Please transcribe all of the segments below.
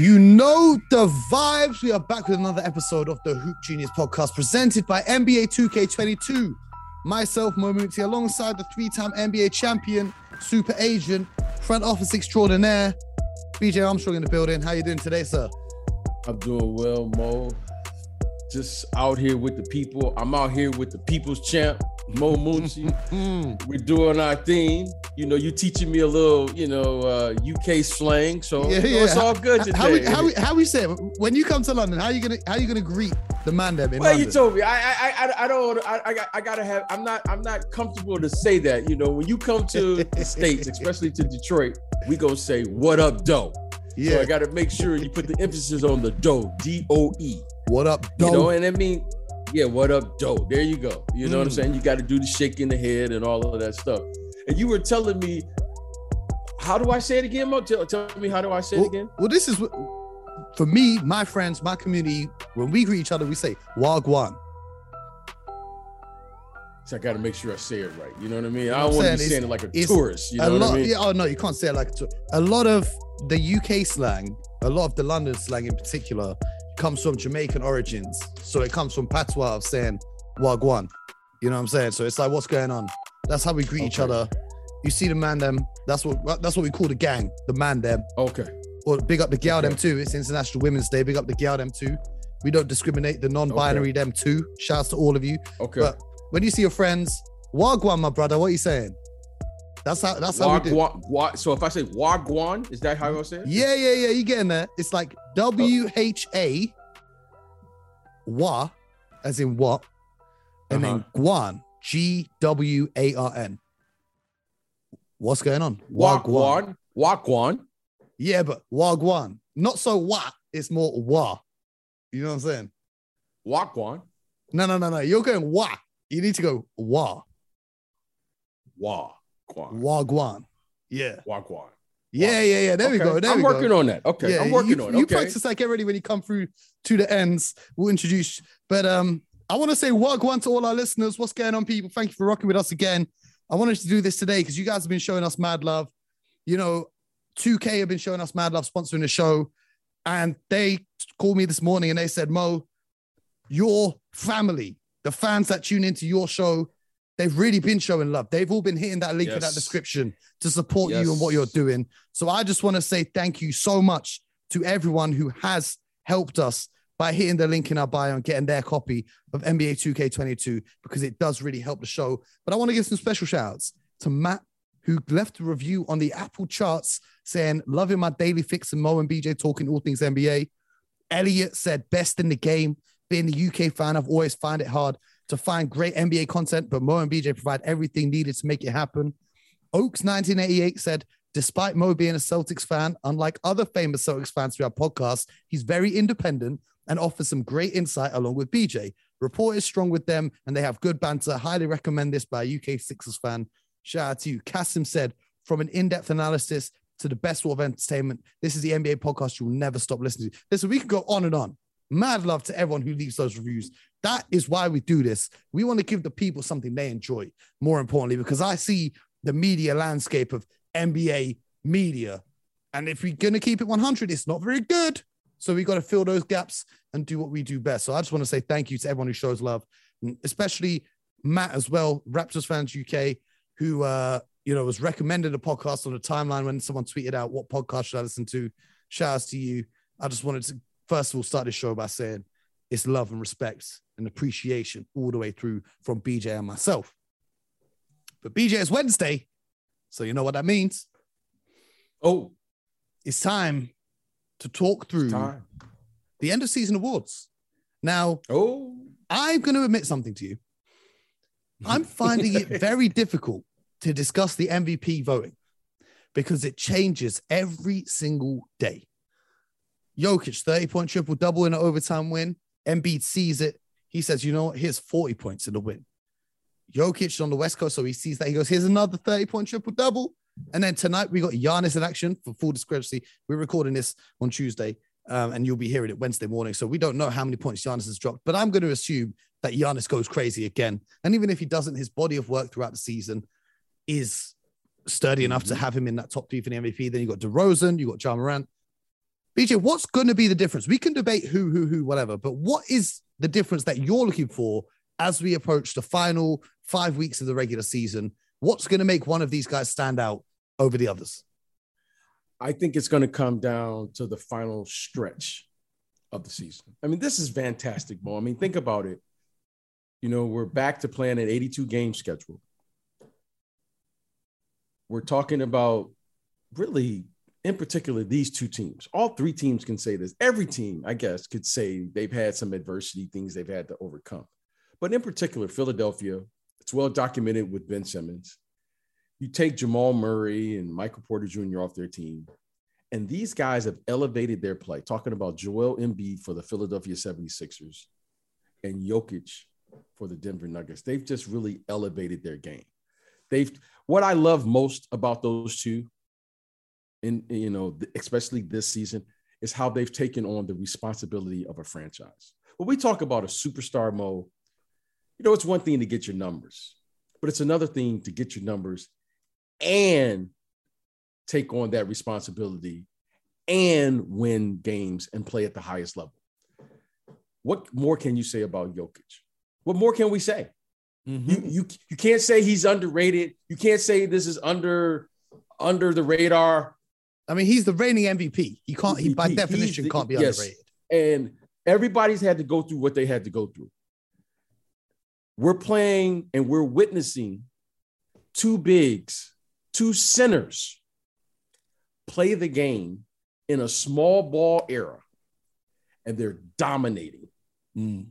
You know the vibes. We are back with another episode of the Hoop Genius Podcast presented by NBA 2K22. Myself, Mo Mukti, alongside the three-time NBA champion, super agent, front office extraordinaire, BJ Armstrong in the building. How you doing today, sir? I'm doing well, Mo. Just out here with the people. I'm out here with the people's champ, Mo Mukti. We're doing our thing. You know, you teaching me a little, UK slang. So yeah. It's all good today. How we say it? When you come to London, how you gonna greet the man there? Well, London? You told me. I'm not comfortable to say that. You know, when you come to the States, especially to Detroit, we gonna say what up, doe. Yeah. So I gotta make sure you put the emphasis on the doe, D-O-E. What up, doe? You know, and I mean, yeah, what up, doe? There you go. You know what I'm saying? You got to do the shaking the head and all of that stuff. And you were telling me, how do I say it again, Mo? Tell me, how do I say it again? Well, this is, for me, my friends, my community, when we greet each other, we say, Wagwan. So I got to make sure I say it right. You know what I mean? You know I don't want to be saying it like a tourist. You know what I mean? Yeah, oh, no, you can't say it like a tourist. A lot of the UK slang, a lot of the London slang in particular, comes from Jamaican origins, so it comes from patois of saying Wagwan. You know what I'm saying? So it's like, what's going on? That's how we greet each other. You see the man them. That's what we call the gang, the man them. Okay. Or big up the gal them too. It's International Women's Day. Big up the gal them too. We don't discriminate the non-binary them too. Shouts to all of you. Okay. But when you see your friends, Wagwan, my brother, what are you saying? That's how we do. So if I say Wagwan, is that how you'll say it? Yeah. You getting there? It's like W-H-A, Wa, as in what, and then Gwan, G-W-A-R-N. What's going on? Wagwan. Wagwan. Yeah, but Wagwan. Not so what, it's more wa. You know what I'm saying? Wagwan. No. You're going wa. You need to go wa. Wa. Wagwan. Yeah. Wagwan. Yeah. There we go. I'm working on that. Okay. Yeah, I'm working on it. Okay. You practice like everybody when you come through to the ends. We'll introduce. But I want to say Wagwan to all our listeners. What's going on, people? Thank you for rocking with us again. I wanted to do this today because you guys have been showing us mad love. You know, 2K have been showing us mad love, sponsoring the show. And they called me this morning and they said, Mo, your family, the fans that tune into your show, they've really been showing love. They've all been hitting that link in that description to support you and what you're doing. So I just want to say thank you so much to everyone who has helped us by hitting the link in our bio and getting their copy of NBA 2K22 because it does really help the show. But I want to give some special shout-outs to Matt, who left a review on the Apple charts saying, loving my daily fix and Mo and BJ talking all things NBA. Elliot said, best in the game. Being the UK fan, I've always found it hard to find great NBA content, but Mo and BJ provide everything needed to make it happen. Oaks 1988 said, despite Mo being a Celtics fan, unlike other famous Celtics fans through our podcast, he's very independent and offers some great insight along with BJ. Rapport is strong with them and they have good banter. Highly recommend this by a UK Sixers fan. Shout out to you. Kasim said, from an in-depth analysis to the best of entertainment, this is the NBA podcast you'll never stop listening to. Listen, we can go on and on. Mad love to everyone who leaves those reviews. That is why we do this. We want to give the people something they enjoy, more importantly, because I see the media landscape of NBA media. And if we're going to keep it 100, it's not very good. So we got to fill those gaps and do what we do best. So I just want to say thank you to everyone who shows love, especially Matt as well, Raptors Fans UK, who, was recommended a podcast on the timeline when someone tweeted out, what podcast should I listen to? Shout outs to you. I just wanted to, first of all, start this show by saying it's love and respect and appreciation all the way through from BJ and myself. But BJ, is Wednesday, so you know what that means. Oh, it's time to talk through the end of season awards. Now, I'm going to admit something to you. I'm finding it very difficult to discuss the MVP voting because it changes every single day. Jokic, 30-point triple-double in an overtime win. Embiid sees it. He says, you know what? Here's 40 points in the win. Jokic on the West Coast, so he sees that. He goes, here's another 30-point triple-double. And then tonight, we got Giannis in action. For full discrepancy, we're recording this on Tuesday, and you'll be hearing it Wednesday morning. So we don't know how many points Giannis has dropped, but I'm going to assume that Giannis goes crazy again. And even if he doesn't, his body of work throughout the season is sturdy enough to have him in that top 3 for the MVP. Then you got DeRozan, you got Ja Morant. BJ, what's going to be the difference? We can debate who, whatever, but what is the difference that you're looking for as we approach the final 5 weeks of the regular season? What's going to make one of these guys stand out over the others? I think it's going to come down to the final stretch of the season. I mean, this is fantastic ball. I mean, think about it. You know, we're back to playing an 82-game schedule. We're talking about really, in particular, these two teams. All three teams can say this. Every team, I guess, could say they've had some adversity, things they've had to overcome. But in particular, Philadelphia, it's well documented with Ben Simmons. You take Jamal Murray and Michael Porter Jr. off their team, and these guys have elevated their play. Talking about Joel Embiid for the Philadelphia 76ers and Jokic for the Denver Nuggets. They've just really elevated their game. What I love most about those two, and you know, especially this season, is how they've taken on the responsibility of a franchise. When we talk about a superstar, Mo, you know, it's one thing to get your numbers, but it's another thing to get your numbers and take on that responsibility and win games and play at the highest level. What more can you say about Jokic? What more can we say? Mm-hmm. You can't say he's underrated. You can't say this is under the radar. I mean, he's the reigning MVP. He can't. He by definition can't be underrated. And everybody's had to go through what they had to go through. We're playing and we're witnessing two bigs, two centers play the game in a small ball era, and they're dominating. Mm.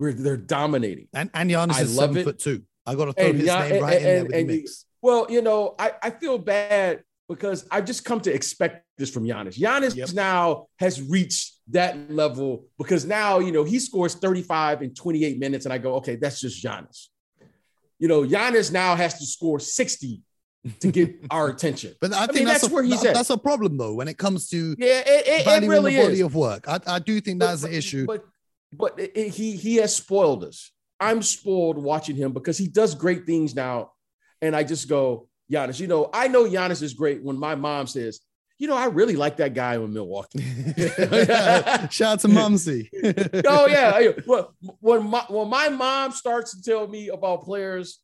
They're dominating. And Giannis is 7'2". I got to throw his name right in there with the mix. Well, you know, I feel bad because I've just come to expect this from Giannis. Giannis now has reached that level because now, you know, he scores 35 in 28 minutes. And I go, okay, that's just Giannis. You know, Giannis now has to score 60 to get our attention. But I think that's where he's at. That's a problem, though, when it comes to valuing really the body of work. I do think that's an issue. But he has spoiled us. I'm spoiled watching him because he does great things now. And I just go, Giannis, you know, I know Giannis is great when my mom says, you know, I really like that guy in Milwaukee. Shout out to Mumsy. Oh, yeah. When my mom starts to tell me about players,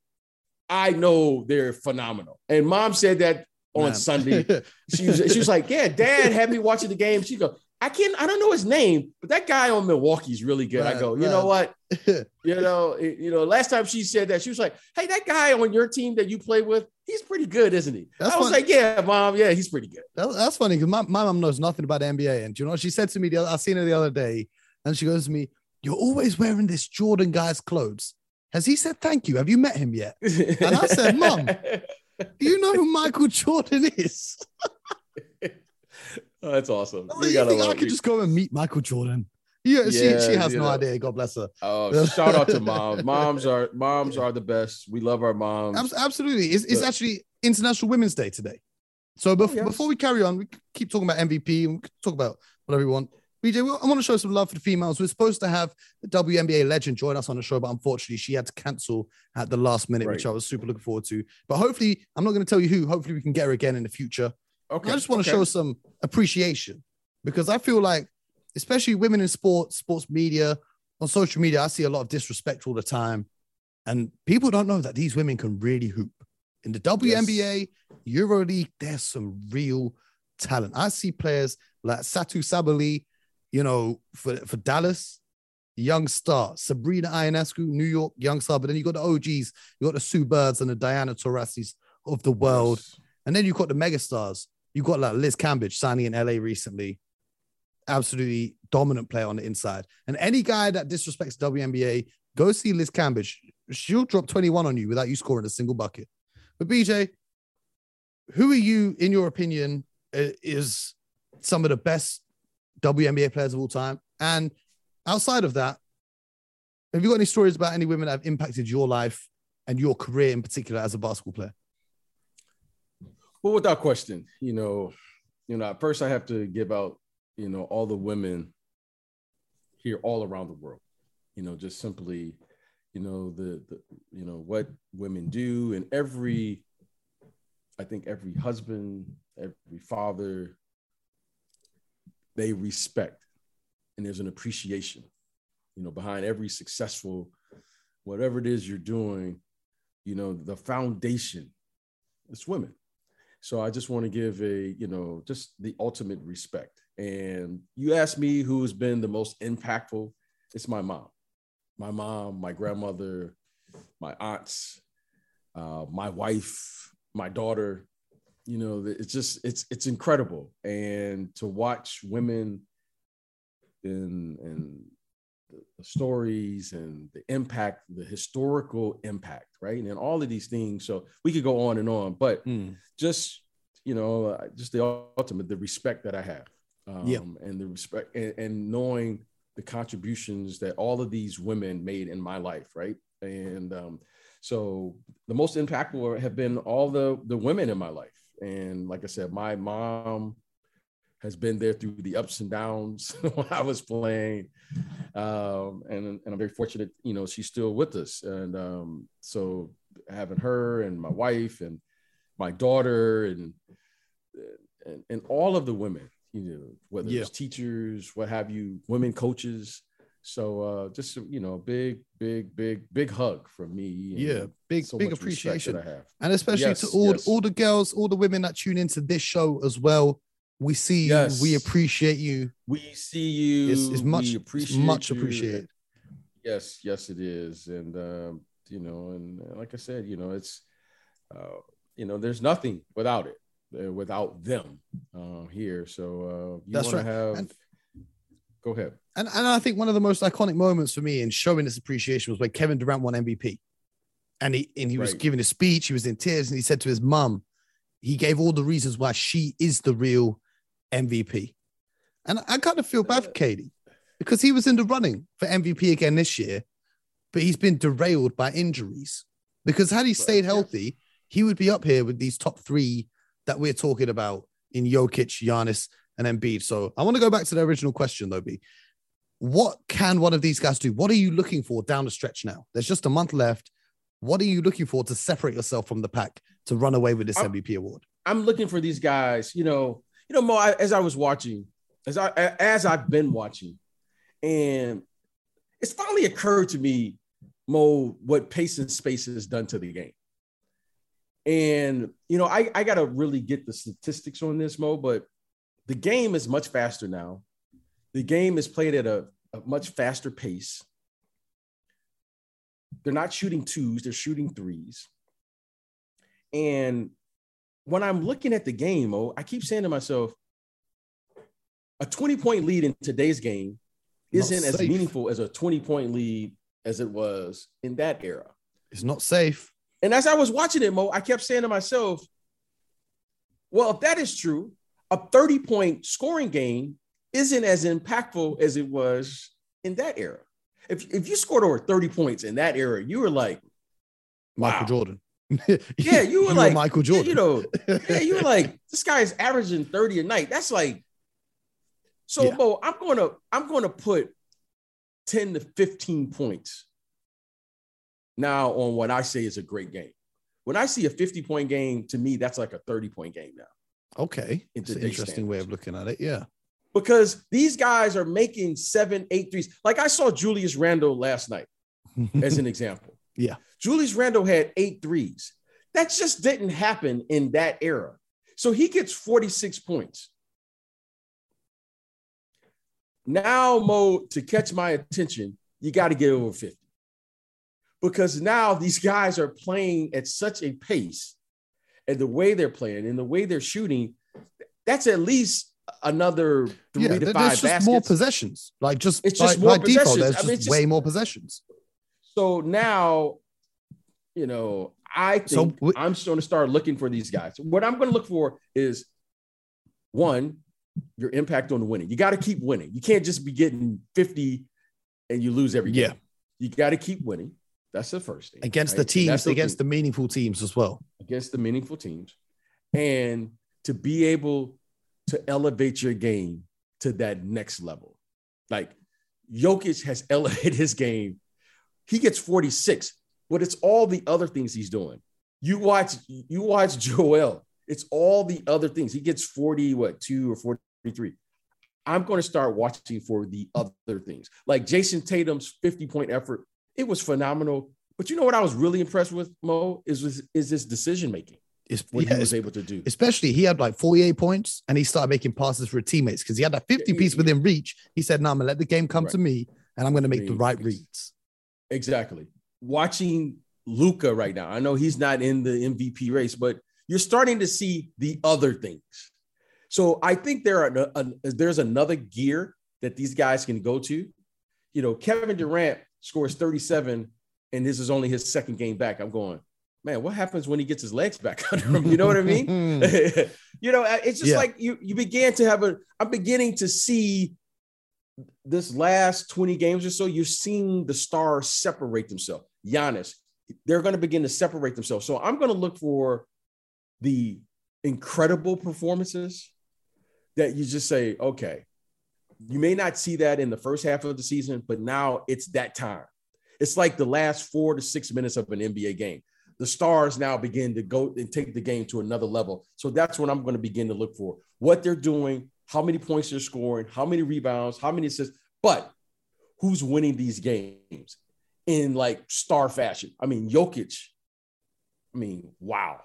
I know they're phenomenal. And mom said that on Sunday. She was like, yeah, dad had me watching the game. She goes, I don't know his name, but that guy on Milwaukee is really good. I go, you know what? you know, last time she said that, she was like, hey, that guy on your team that you play with, he's pretty good, isn't he? I was like, yeah, mom. Yeah, he's pretty good. That's funny because my mom knows nothing about the NBA. And, you know, she said to me, I seen her the other day, and she goes to me, you're always wearing this Jordan guy's clothes. Has he said thank you? Have you met him yet? And I said, Mom, do you know who Michael Jordan is? Oh, that's awesome. I could just go and meet Michael Jordan. Yeah, she has no idea. God bless her. Oh, shout out to mom. Moms are the best. We love our moms. Absolutely. It's actually International Women's Day today. So before we carry on, we keep talking about MVP and we can talk about whatever we want. BJ, I want to show some love for the females. We're supposed to have the WNBA legend join us on the show, but unfortunately she had to cancel at the last minute, which I was super looking forward to. But hopefully, I'm not going to tell you who, hopefully we can get her again in the future. Okay. I just want to show some appreciation because I feel like, especially women in sports media, on social media, I see a lot of disrespect all the time. And people don't know that these women can really hoop. In the WNBA, EuroLeague, there's some real talent. I see players like Satu Sabally, you know, for Dallas, young star. Sabrina Ionescu, New York, young star. But then you got the OGs, you got the Sue Birds and the Diana Taurasis of the world. Yes. And then you've got the megastars. You've got like Liz Cambage signing in LA recently. Absolutely dominant player on the inside. And any guy that disrespects WNBA, go see Liz Cambage. She'll drop 21 on you without you scoring a single bucket. But BJ, who are you, in your opinion, is some of the best WNBA players of all time? And outside of that, have you got any stories about any women that have impacted your life and your career in particular as a basketball player? Well, without question, you know, at first I have to give out, you know, all the women here all around the world, you know, just simply, you know, the you know, what women do, and I think every husband, every father, they respect, and there's an appreciation, you know, behind every successful, whatever it is you're doing, you know, the foundation, it's women. So I just want to give a, you know, just the ultimate respect. And you asked me who's been the most impactful. It's my mom, my grandmother, my aunts, my wife, my daughter. You know, it's just, it's incredible. And to watch women and the stories and the impact, the historical impact, right? And all of these things. So we could go on and on, but just, you know, just the ultimate, the respect that I have, and the respect and knowing the contributions that all of these women made in my life. Right. And, so the most impactful have been all the women in my life. And like I said, my mom has been there through the ups and downs when I was playing. And I'm very fortunate, you know, she's still with us. And so having her and my wife and my daughter and all of the women, you know, whether it's teachers, what have you, women coaches. So just, you know, big hug from me. Yeah, big appreciation that I have. And especially to all the girls, all the women that tune into this show as well. We see you. We appreciate you. We see you. It's much appreciated. Yes, it is. And, you know, and like I said, you know, it's, you know, there's nothing without it, without them here. So you want to have... Go ahead. And I think one of the most iconic moments for me in showing this appreciation was when Kevin Durant won MVP. And he was giving a speech. He was in tears. And he said to his mom, he gave all the reasons why she is the real MVP. And I kind of feel bad for KD because he was in the running for MVP again this year, but he's been derailed by injuries. Because had he stayed healthy, he would be up here with these top three that we're talking about in Jokic, Giannis, and Embiid. So I want to go back to the original question, though, B. What can one of these guys do? What are you looking for down the stretch now? There's just a month left. What are you looking for to separate yourself from the pack to run away with this MVP award? I'm looking for these guys, you know, Mo, as I've been watching, and it's finally occurred to me, Mo, what pace and space has done to the game. And, you know, I got to really get the statistics on this, Mo, but the game is much faster now. The game is played at a much faster pace. They're not shooting twos, they're shooting threes. And when I'm looking at the game, I keep saying to myself, a 20-point lead in today's game isn't as meaningful as a 20-point lead as it was in that era. It's not safe. And as I was watching it, Mo, I kept saying to myself, well, if that is true, a 30-point scoring game isn't as impactful as it was in that era. If you scored over 30 points in that era, you were like, wow. Michael Jordan. Yeah, you were like Michael Jordan. You know, yeah, you were like, this guy is averaging 30 a night. That's like, so yeah. Bo, I'm going to put 10 to 15 points now on what I say is a great game. When I see a 50-point game, to me, that's like a 30-point game now. Okay. It's an interesting way of looking at it. Yeah. Because these guys are making 7, 8 threes. Like I saw Julius Randle last night as an example. Yeah. Julius Randle had 8 threes. That just didn't happen in that era. So he gets 46 points. Now, Mo, to catch my attention, you got to get over 50. Because now these guys are playing at such a pace. And the way they're playing and the way they're shooting, that's at least another 3 to 5 baskets. There's just more possessions. Like just, it's just by default, there's just way more possessions. So now, you know, I think I'm just going to start looking for these guys. What I'm going to look for is, one, your impact on the winning. You got to keep winning. You can't just be getting 50 and you lose every game. You got to keep winning. That's the first thing. Against the teams, against the meaningful teams as well. Against the meaningful teams. And to be able to elevate your game to that next level. Like Jokic has elevated his game. He gets 46, but it's all the other things he's doing. You watch Joel. It's all the other things. He gets 42 or 43. I'm going to start watching for the other things. Like Jason Tatum's 50-point effort, it was phenomenal. But you know what I was really impressed with, Mo, is his decision-making. What he was able to do. Especially he had like 48 points and he started making passes for teammates because he had that 50 piece within reach. He said, no, I'm going to let the game come to me and I'm going to make the right reads. Exactly. Watching Luka right now, I know he's not in the MVP race, but you're starting to see the other things. So I think there's another gear that these guys can go to. You know, Kevin Durant scores 37 and this is only his second game back. I'm going, man, what happens when he gets his legs back under him? You know what I mean? You know, it's just like you began to have I'm beginning to see this last 20 games or so, you're seeing the stars separate themselves. Giannis, they're going to begin to separate themselves. So I'm going to look for the incredible performances that you just say, okay, you may not see that in the first half of the season, but now it's that time. It's like the last 4 to 6 minutes of an NBA game. The stars now begin to go and take the game to another level. So that's what I'm going to begin to look for. What they're doing, how many points they're scoring, how many rebounds, how many assists, but who's winning these games in like star fashion? I mean, Jokic. I mean, wow.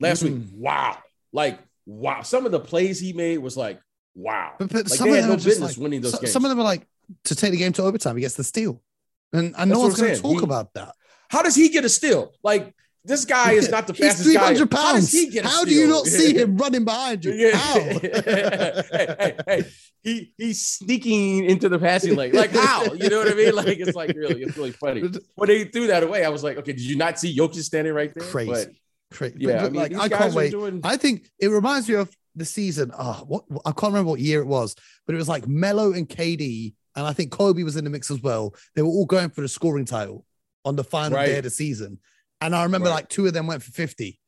Last week, wow. Like, wow. Some of the plays he made was like, wow. But like, some they had no business winning those games. Some of them are like, to take the game to overtime, he gets the steal. And no one's going to talk about that. How does he get a steal? Like, this guy is not the fastest guy. He's 300 pounds. How does he get a steal? How do you not see him running behind you? Yeah. How? hey. He's sneaking into the passing lane. Like, how? You know what I mean? Like, it's really funny. When they threw that away, I was like, okay, did you not see Jokic standing right there? Crazy. Yeah, but, I mean, like, I can't wait. I think it reminds me of the season. I can't remember what year it was, but it was like Melo and KD, and I think Kobe was in the mix as well. They were all going for the scoring title on the final day of the season. And I remember like two of them went for 50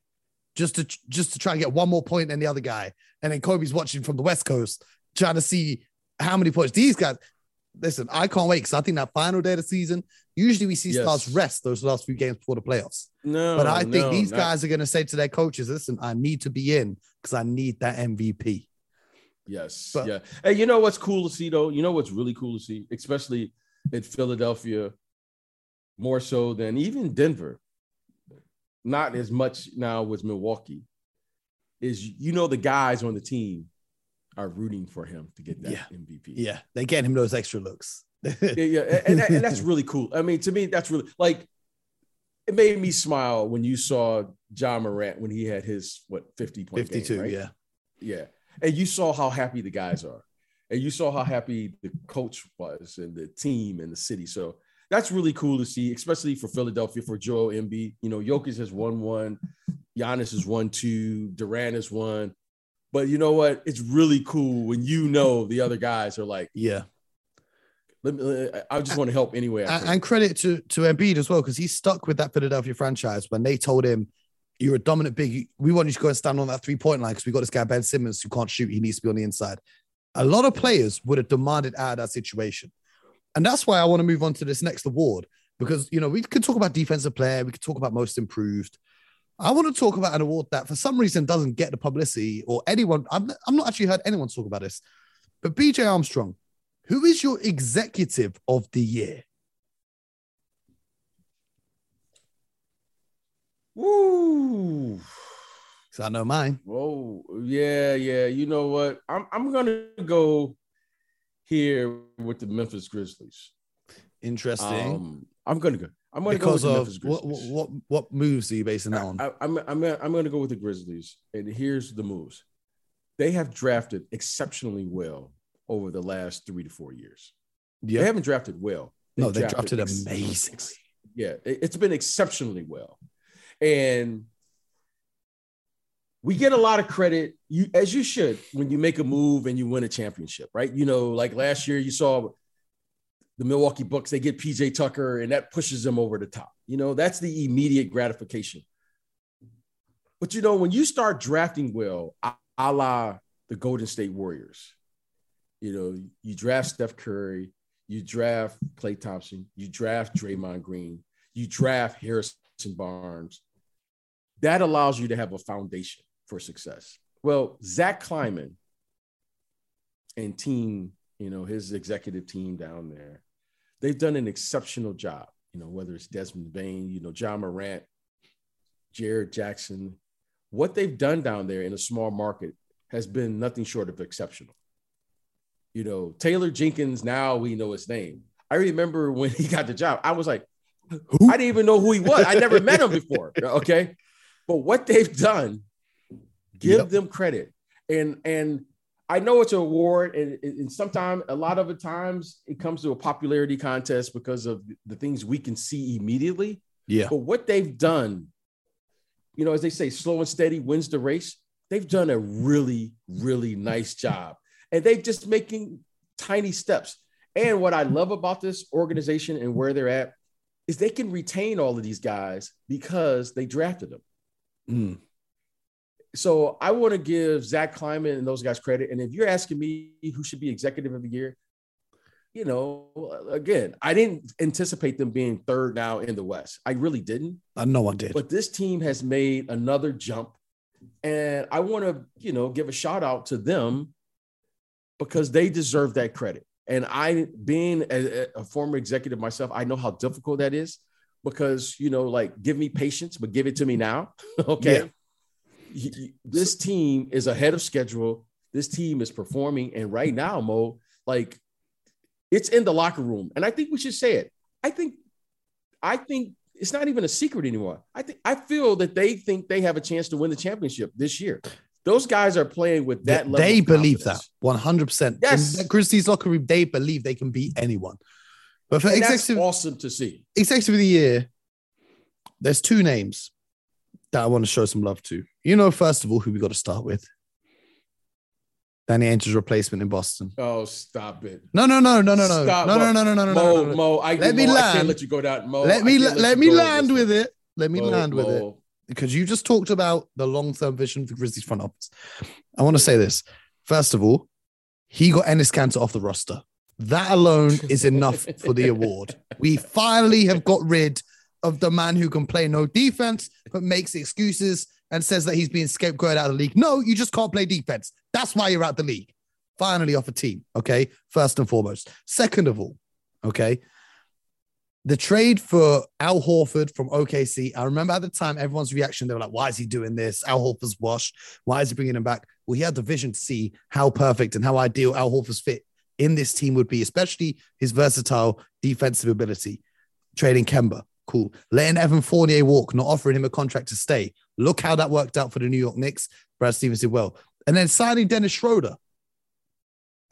just to try and get one more point than the other guy. And then Kobe's watching from the West Coast, trying to see how many points these guys. Listen, I can't wait. Cause I think that final day of the season, usually we see stars rest those last few games before the playoffs. But I think these guys are going to say to their coaches, listen, I need to be in because I need that MVP. Yes. But, yeah. Hey, you know, what's cool to see though? You know, what's really cool to see, especially in Philadelphia, more so than even Denver, not as much now with Milwaukee, is, you know, the guys on the team are rooting for him to get that MVP. Yeah, they get him those extra looks. And that's really cool. I mean, to me, that's really, like, it made me smile when you saw Ja Morant when he had his, 50-point 52, game, right? Yeah. And you saw how happy the guys are. And you saw how happy the coach was and the team and the city. So that's really cool to see, especially for Philadelphia, for Joel Embiid. You know, Jokic has won one. Giannis has won two. Durant has won. But you know what? It's really cool when you know the other guys are like, I just want to help anyway. And credit to Embiid as well, because he stuck with that Philadelphia franchise when they told him, you're a dominant big. We want you to go and stand on that three-point line because we got this guy, Ben Simmons, who can't shoot. He needs to be on the inside. A lot of players would have demanded out of that situation. And that's why I want to move on to this next award, because, you know, we could talk about defensive player. We could talk about most improved. I want to talk about an award that for some reason doesn't get the publicity or anyone. I'm not actually heard anyone talk about this, but BJ Armstrong, who is your executive of the year? Woo. Because I know mine. Whoa. Yeah. You know what? I'm going to go here with the Memphis Grizzlies. Interesting. I'm going to go with the Grizzlies. What moves are you basing that on? I'm going to go with the Grizzlies, and here's the moves. They have drafted exceptionally well over the last 3 to 4 years. Yep. They haven't drafted well. They drafted amazingly. Yeah, it's been exceptionally well. And we get a lot of credit, as you should, when you make a move and you win a championship, right? You know, like last year you saw the Milwaukee Bucks, they get PJ Tucker, and that pushes them over the top. You know, that's the immediate gratification. But, you know, when you start drafting well, a la the Golden State Warriors, you know, you draft Steph Curry, you draft Klay Thompson, you draft Draymond Green, you draft Harrison Barnes. That allows you to have a foundation for success. Well, Zach Kleiman and team, you know, his executive team down there, they've done an exceptional job, you know, whether it's Desmond Bain, you know, Ja Morant, Jaren Jackson, what they've done down there in a small market has been nothing short of exceptional. You know, Taylor Jenkins, now we know his name. I remember when he got the job, I was like, who? I didn't even know who he was. I never met him before, okay? But what they've done, give them credit. And I know it's an award, and sometimes, a lot of the times, it comes to a popularity contest because of the things we can see immediately. Yeah. But what they've done, you know, as they say, slow and steady wins the race. They've done a really, really nice job. And they're just making tiny steps. And what I love about this organization and where they're at is they can retain all of these guys because they drafted them. Mm. So I want to give Zach Kleiman and those guys credit. And if you're asking me who should be executive of the year, you know, again, I didn't anticipate them being third now in the West. I really didn't. No one did. But this team has made another jump. And I want to, you know, give a shout out to them because they deserve that credit. And I, being a former executive myself, I know how difficult that is because, you know, like, give me patience, but give it to me now. Okay. Yeah. This team is ahead of schedule. This team is performing. And right now, Mo, like, it's in the locker room. And I think we should say it. I think it's not even a secret anymore. I feel that they think they have a chance to win the championship this year. Those guys are playing with that level. They believe that 100%. Yes. In Christie's locker room, they believe they can beat anyone. But for executive, awesome to see. Executive of the year, there's two names that I want to show some love to. You know, first of all, who we got to start with. Danny Ainge's replacement in Boston. Oh, stop it! No. No. Mo, I can't let you go down. Mo, let me land with it. Let me land with it because you just talked about the long-term vision for Grizzlies front office. I want to say this. First of all, he got Enes Kanter off the roster. That alone is enough for the award. We finally have got rid of the man who can play no defense but makes excuses and says that he's being scapegoated out of the league. No, you just can't play defense. That's why you're out the league. Finally off a team, okay? First and foremost. Second of all, okay, the trade for Al Horford from OKC, I remember at the time, everyone's reaction, they were like, why is he doing this? Al Horford's washed. Why is he bringing him back? Well, he had the vision to see how perfect and how ideal Al Horford's fit in this team would be, especially his versatile defensive ability. Trading Kemba, cool. Letting Evan Fournier walk, not offering him a contract to stay. Look how that worked out for the New York Knicks. Brad Stevens did well. And then signing Dennis Schroeder,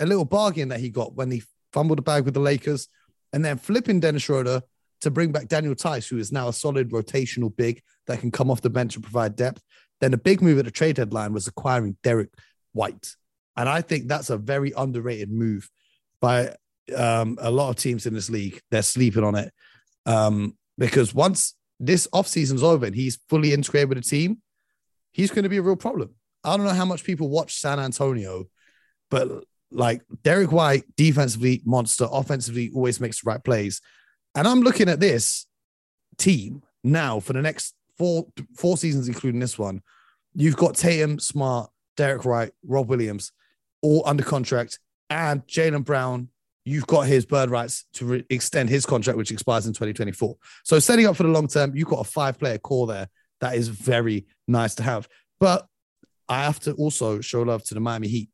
a little bargain that he got when he fumbled the bag with the Lakers, and then flipping Dennis Schroeder to bring back Daniel Tice, who is now a solid rotational big that can come off the bench and provide depth. Then a big move at the trade deadline was acquiring Derek White. And I think that's a very underrated move by a lot of teams in this league. They're sleeping on it because once this offseason's over and he's fully integrated with the team, he's going to be a real problem. I don't know how much people watch San Antonio, but like Derek White, defensively monster, offensively always makes the right plays. And I'm looking at this team now for the next four seasons, including this one. You've got Tatum, Smart, Derek White, Rob Williams, all under contract. And Jaylen Brown, you've got his bird rights to extend his contract, which expires in 2024. So setting up for the long term, you've got a 5-player core there. That is very nice to have. But I have to also show love to the Miami Heat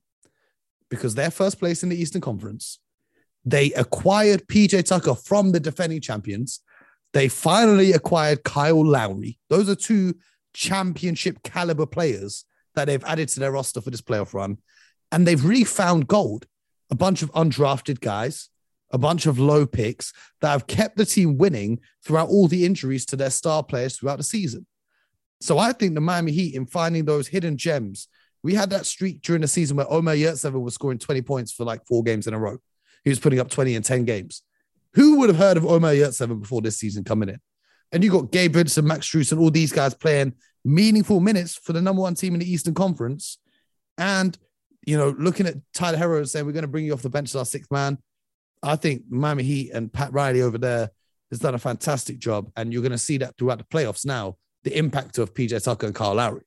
because they're first place in the Eastern Conference. They acquired PJ Tucker from the defending champions. They finally acquired Kyle Lowry. Those are two championship caliber players that they've added to their roster for this playoff run. And they've really found gold. A bunch of undrafted guys, a bunch of low picks that have kept the team winning throughout all the injuries to their star players throughout the season. So I think the Miami Heat, in finding those hidden gems, we had that streak during the season where Omer Yurtseven was scoring 20 points for like 4 games in a row. He was putting up 20 in 10 games. Who would have heard of Omer Yurtseven before this season coming in? And you got Gabe Vincent, Max Strus, and all these guys playing meaningful minutes for the number 1 team in the Eastern Conference. And, you know, looking at Tyler Herro and saying, we're going to bring you off the bench as our 6th man. I think Miami Heat and Pat Riley over there has done a fantastic job. And you're going to see that throughout the playoffs now. The impact of PJ Tucker and Kyle Lowry.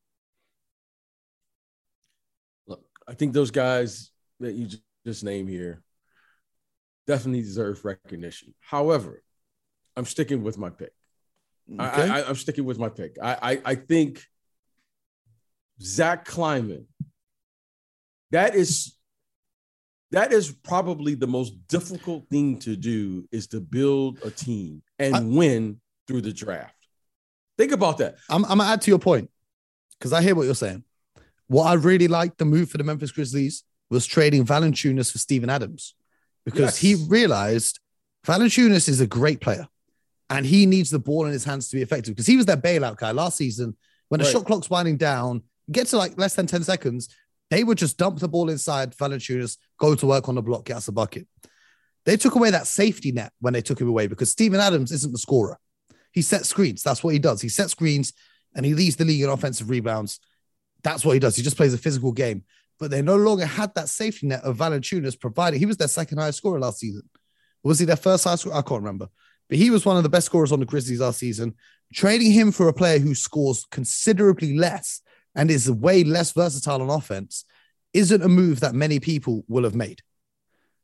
Look, I think those guys that you this name here definitely deserves recognition. However, I'm sticking with my pick. Okay. I'm sticking with my pick. I think Zach Kleiman, that is probably the most difficult thing to do, is to build a team and win through the draft. Think about that. I'm going to add to your point, because I hear what you're saying. What I really liked the move for the Memphis Grizzlies was trading Valanciunas for Steven Adams, because he realized Valanciunas is a great player and he needs the ball in his hands to be effective, because he was their bailout guy last season. When the shot clock's winding down, get to like less than 10 seconds, they would just dump the ball inside Valanciunas, go to work on the block, get us a bucket. They took away that safety net when they took him away, because Steven Adams isn't the scorer. He sets screens. That's what he does. He sets screens and he leads the league in offensive rebounds. That's what he does. He just plays a physical game. But they no longer had that safety net of Valanciunas providing. He was their second highest scorer last season. Was he their first highest scorer? I can't remember. But he was one of the best scorers on the Grizzlies last season. Trading him for a player who scores considerably less and is way less versatile on offense isn't a move that many people will have made.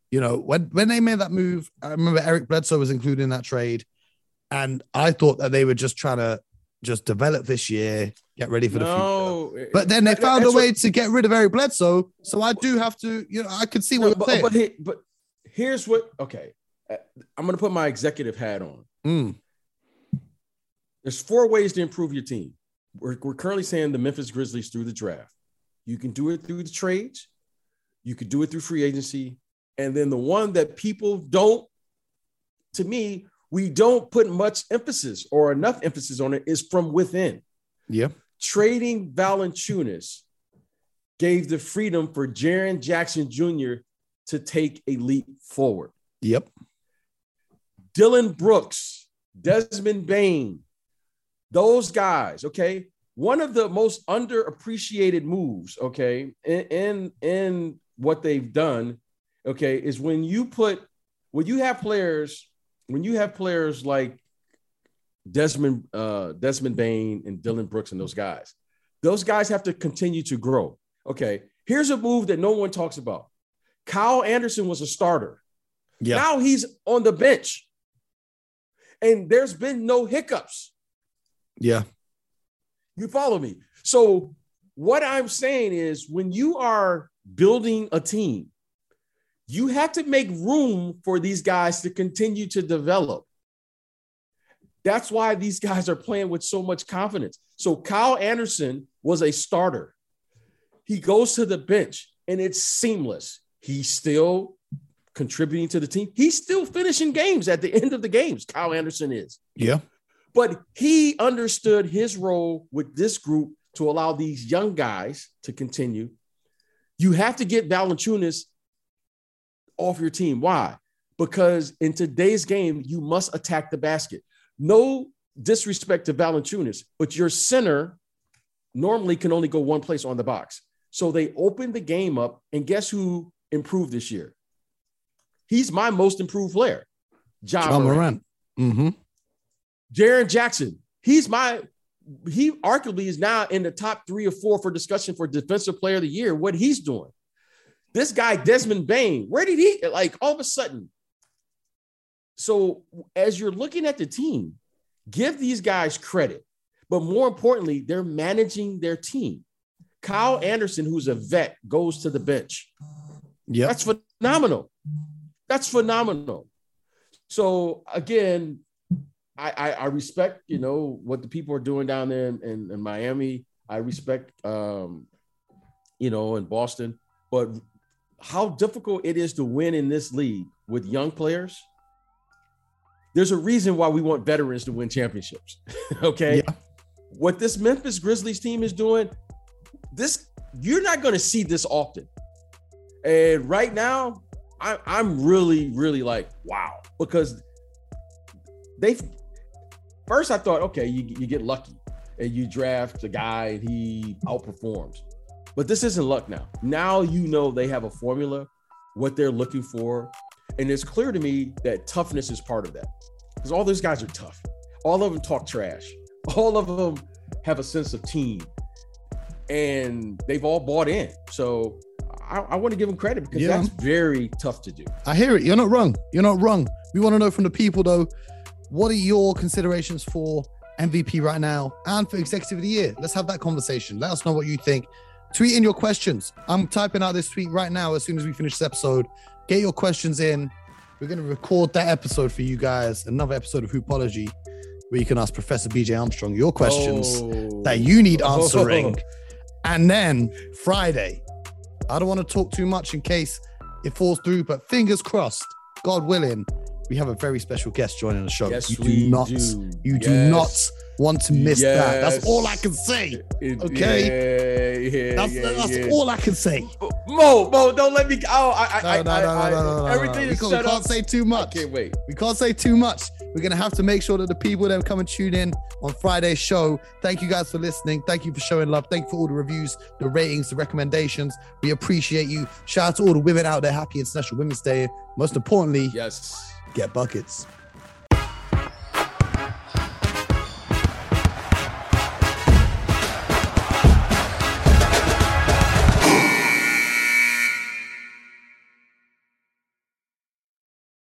You know, when they made that move, I remember Eric Bledsoe was included in that trade. And I thought that they were just trying to just develop this year, get ready for the future. But then they found a way to get rid of Eric Bledsoe. So I do have to, you know, I could see what you're saying. But here's what, okay. I'm going to put my executive hat on. There's four ways to improve your team. We're currently saying the Memphis Grizzlies through the draft. You can do it through the trades. You could do it through free agency. And then the one that people don't, to me, we don't put much emphasis or enough emphasis on it, is from within. Yeah. Trading Valanciunas gave the freedom for Jaren Jackson Jr. to take a leap forward. Yep. Dylan Brooks, Desmond Bain, those guys, okay? One of the most underappreciated moves, okay, in what they've done, okay, is when you have players like Desmond Bain and Dylan Brooks and those guys have to continue to grow. Okay, here's a move that no one talks about. Kyle Anderson was a starter. Yeah. Now he's on the bench. And there's been no hiccups. Yeah. You follow me? So what I'm saying is, when you are building a team, you have to make room for these guys to continue to develop. That's why these guys are playing with so much confidence. So Kyle Anderson was a starter. He goes to the bench and it's seamless. He's still contributing to the team. He's still finishing games at the end of the games. Kyle Anderson is. Yeah. But he understood his role with this group to allow these young guys to continue. You have to get Valanciunas off your team. Why? Because in today's game, you must attack the basket. No disrespect to Valanciunas, but your center normally can only go one place on the box. So they opened the game up, and guess who improved this year? He's my most improved player. Ja Morant. Mm-hmm. Jaren Jackson. He arguably is now in the top 3 or 4 for discussion for defensive player of the year, what he's doing. This guy, Desmond Bain, where did he, like, all of a sudden? So as you're looking at the team, give these guys credit. But more importantly, they're managing their team. Kyle Anderson, who's a vet, goes to the bench. Yeah, that's phenomenal. That's phenomenal. So, again, I respect, you know, what the people are doing down there in Miami. I respect, you know, in Boston. But how difficult it is to win in this league with young players. There's a reason why we want veterans to win championships. Okay. Yeah. What this Memphis Grizzlies team is doing, this, you're not going to see this often. And right now I'm really, really like, wow, because first I thought, okay, you get lucky and you draft a guy and he outperforms. But this isn't luck now. Now you know they have a formula, what they're looking for. And it's clear to me that toughness is part of that. Because all those guys are tough. All of them talk trash. All of them have a sense of team. And they've all bought in. So I want to give him credit because that's very tough to do. I hear it. You're not wrong. You're not wrong. We want to know from the people, though, what are your considerations for MVP right now and for Executive of the Year? Let's have that conversation. Let us know what you think. Tweet in your questions. I'm typing out this tweet right now as soon as we finish this episode. Get your questions in. We're going to record that episode for you guys, another episode of Hoopology, where you can ask Professor BJ Armstrong your questions that you need answering. And then Friday, I don't want to talk too much in case it falls through, but fingers crossed, God willing, we have a very special guest joining the show. Yes, you do not want to miss that. That's all I can say. Okay, that's all I can say. Mo, don't let me. No, everything is shut up. We can't say too much. I can't wait. We can't say too much. We're gonna have to make sure that the people that come and tune in on Friday's show. Thank you guys for listening. Thank you for showing love. Thank you for all the reviews, the ratings, the recommendations. We appreciate you. Shout out to all the women out there. Happy International Women's Day. Most importantly, get buckets.